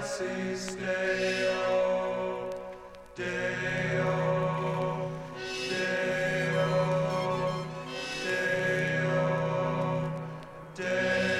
excelsis Deo, Deo, Deo, Deo, Deo, Deo, Deo, Deo, Deo.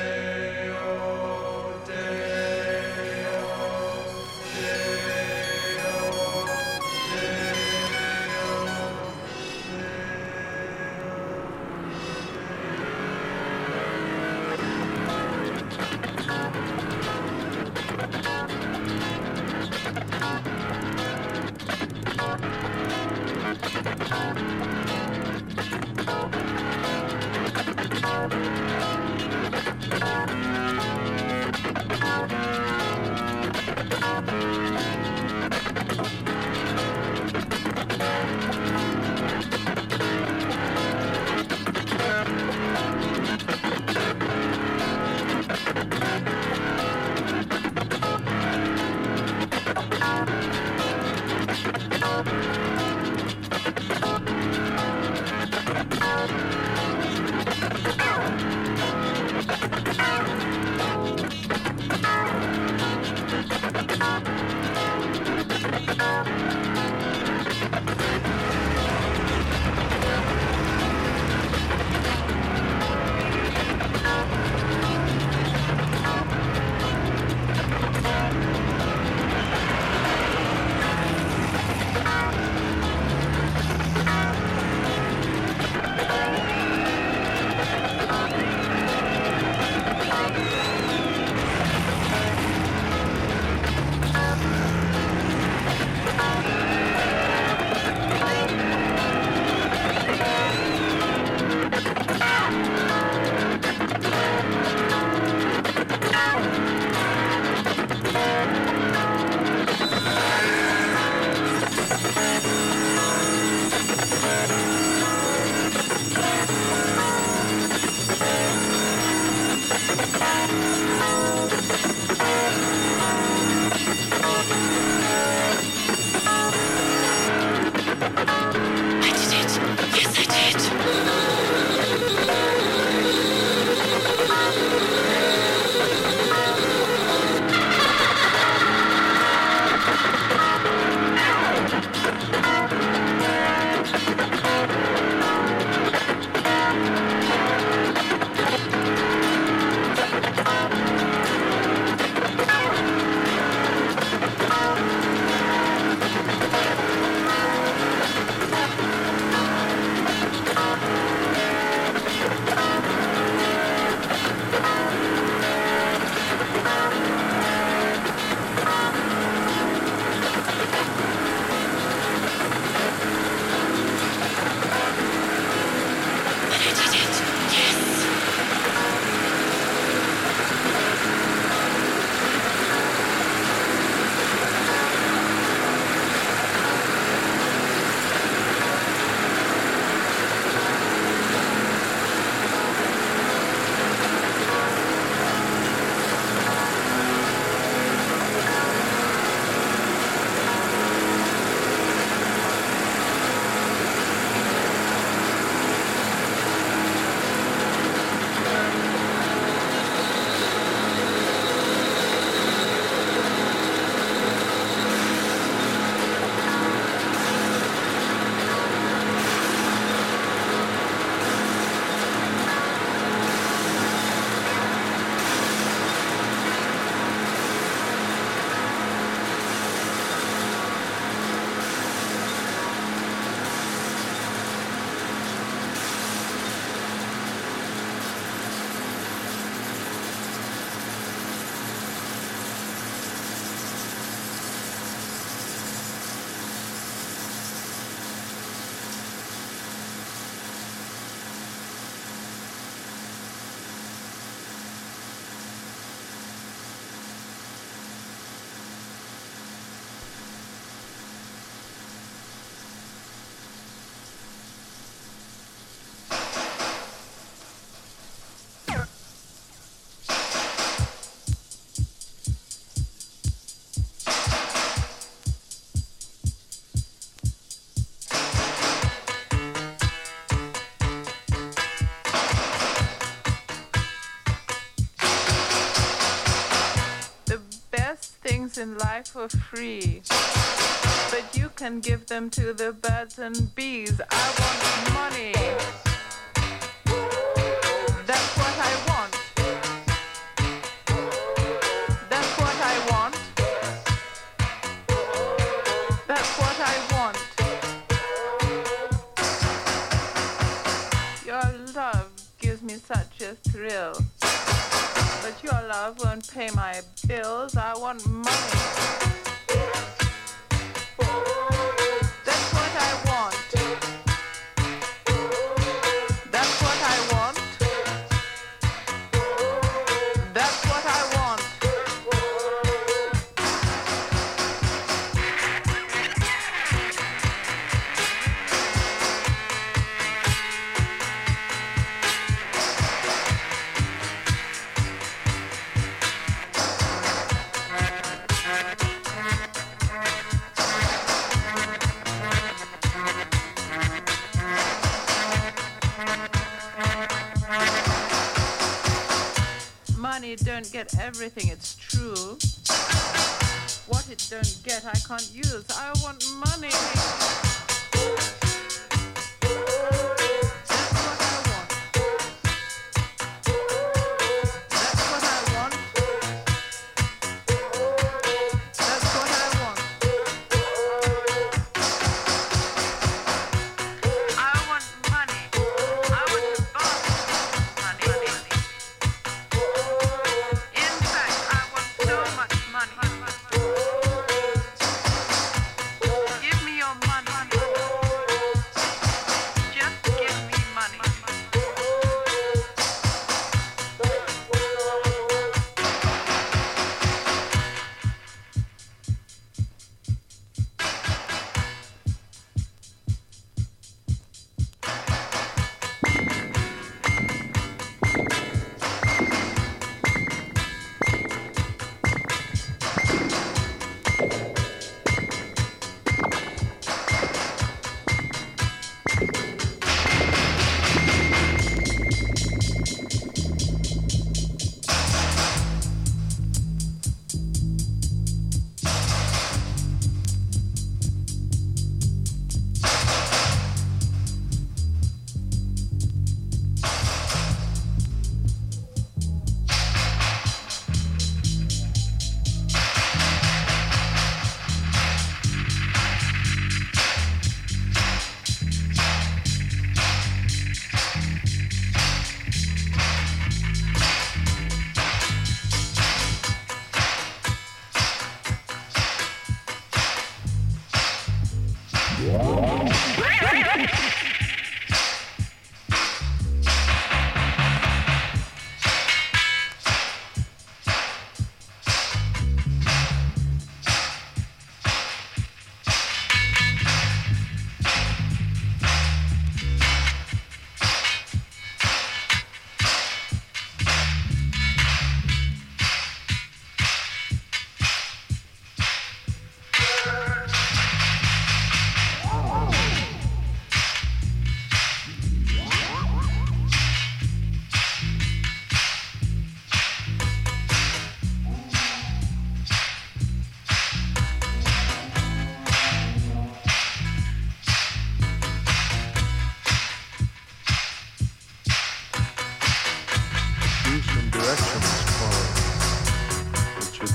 things in life for free, but you can give them to the birds and bees. I want money. That's what I want. That's what I want. That's what I want. Your love gives me such a thrill. But your love won't pay my bills. I want money. Don't get everything, it's true. What it don't get, I can't use. I want money.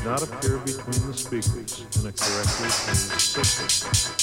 Not appear between the speakers in a correctly tuned system.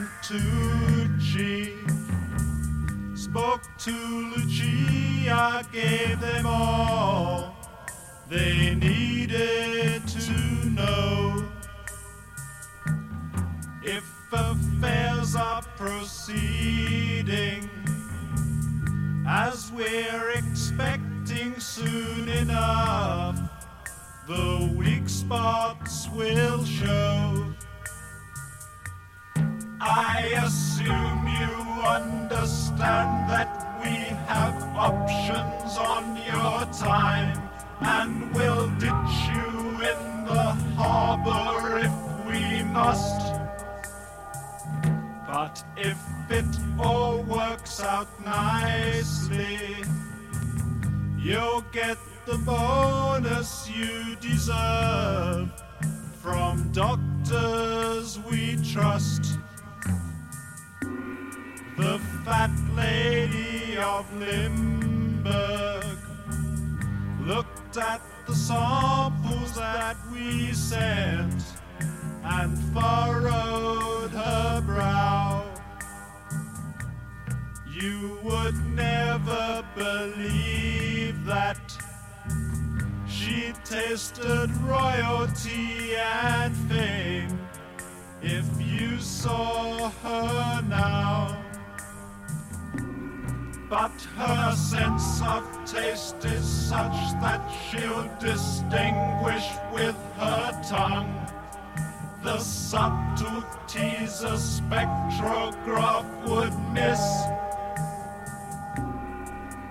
Santucci spoke to Lucia, gave them all they needed to know. If affairs are proceeding as we're expecting, soon enough the weak spots will show. I assume you understand that we have options on your time, and we'll ditch you in the harbor if we must. But if it all works out nicely, you'll get the bonus you deserve from doctors we trust. The fat lady of Limburg looked at the samples that we sent and furrowed her brow. You would never believe that she tasted royalty and fame if you saw her now. But her sense of taste is such that she'll distinguish with her tongue the subtleties a spectrograph would miss,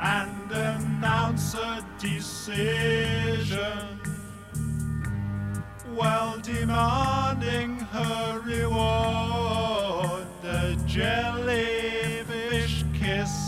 and announce a decision while demanding her reward, a jellyfish kiss.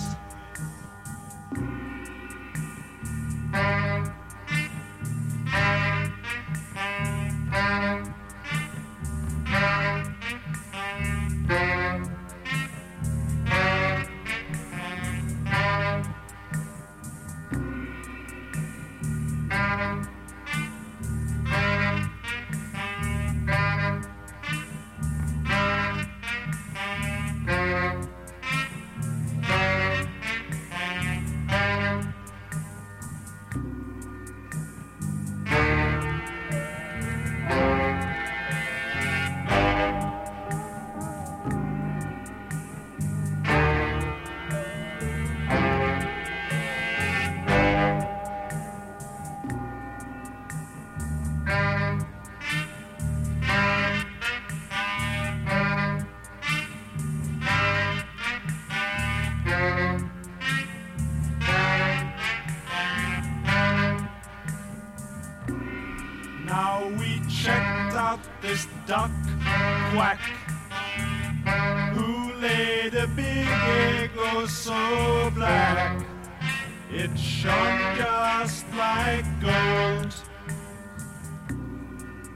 This duck quack who laid a big egg, oh so black it shone just like gold,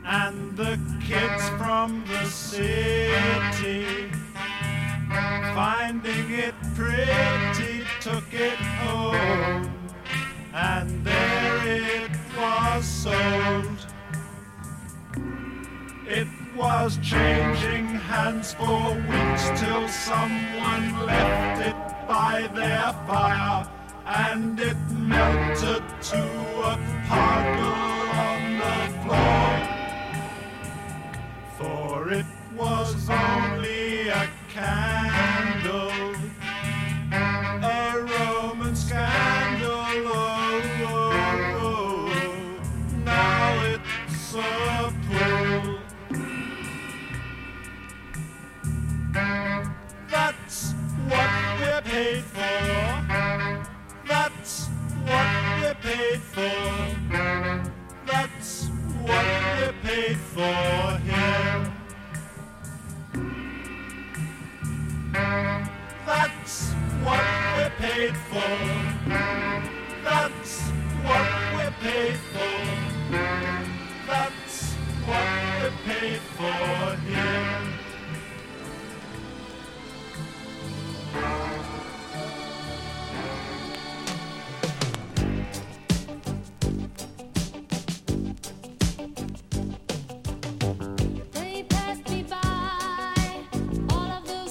and the kids from the city, finding it pretty, took it home, and there it was sold. It was changing hands for weeks till someone left it by their fire, and it melted to a puddle on the floor. For it was only a candle, a Roman scandal, oh, oh, oh. Now it's a pool. That's what we're paid for. That's what we're paid for. That's what we're paid for here. That's what we're paid for. That's what we're paid for. That's what we're paid for here. They passed me by, all of the